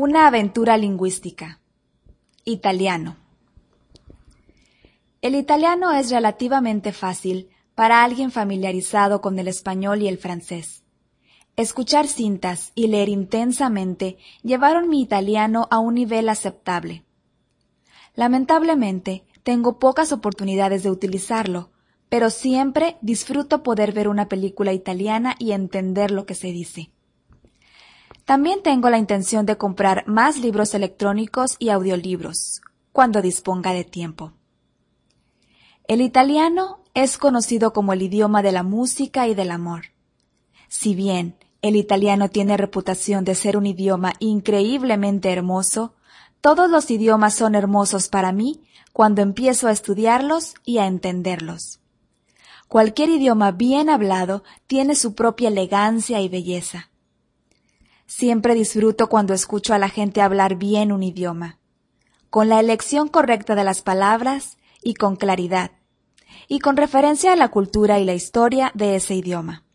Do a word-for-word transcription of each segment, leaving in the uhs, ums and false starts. Una aventura lingüística. Italiano. El italiano es relativamente fácil para alguien familiarizado con el español y el francés. Escuchar cintas y leer intensamente llevaron mi italiano a un nivel aceptable. Lamentablemente, tengo pocas oportunidades de utilizarlo, pero siempre disfruto poder ver una película italiana y entender lo que se dice. También tengo la intención de comprar más libros electrónicos y audiolibros, cuando disponga de tiempo. El italiano es conocido como el idioma de la música y del amor. Si bien el italiano tiene reputación de ser un idioma increíblemente hermoso, todos los idiomas son hermosos para mí cuando empiezo a estudiarlos y a entenderlos. Cualquier idioma bien hablado tiene su propia elegancia y belleza. Siempre disfruto cuando escucho a la gente hablar bien un idioma, con la elección correcta de las palabras y con claridad, y con referencia a la cultura y la historia de ese idioma.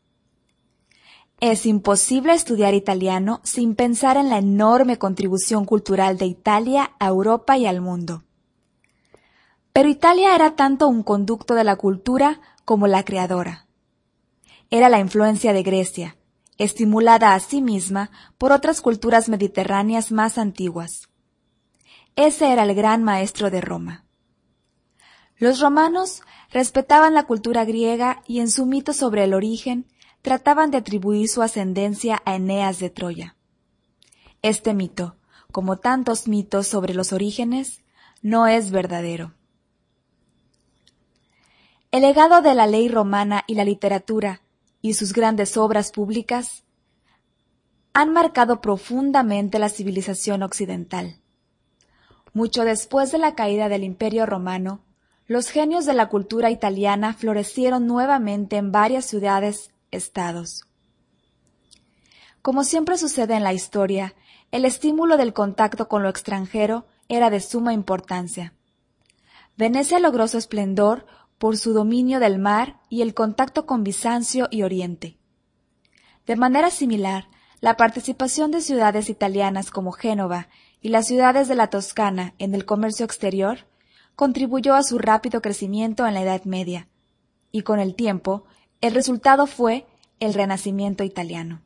Es imposible estudiar italiano sin pensar en la enorme contribución cultural de Italia a Europa y al mundo. Pero Italia era tanto un conducto de la cultura como la creadora. Era la influencia de Grecia, estimulada a sí misma por otras culturas mediterráneas más antiguas. Ese era el gran maestro de Roma. Los romanos respetaban la cultura griega y en su mito sobre el origen trataban de atribuir su ascendencia a Eneas de Troya. Este mito, como tantos mitos sobre los orígenes, no es verdadero. El legado de la ley romana y la literatura y sus grandes obras públicas han marcado profundamente la civilización occidental. Mucho después de la caída del Imperio Romano, los genios de la cultura italiana florecieron nuevamente en varias ciudades-estados. Como siempre sucede en la historia, el estímulo del contacto con lo extranjero era de suma importancia. Venecia logró su esplendor por su dominio del mar y el contacto con Bizancio y Oriente. De manera similar, la participación de ciudades italianas como Génova y las ciudades de la Toscana en el comercio exterior contribuyó a su rápido crecimiento en la Edad Media, y con el tiempo, el resultado fue el Renacimiento italiano.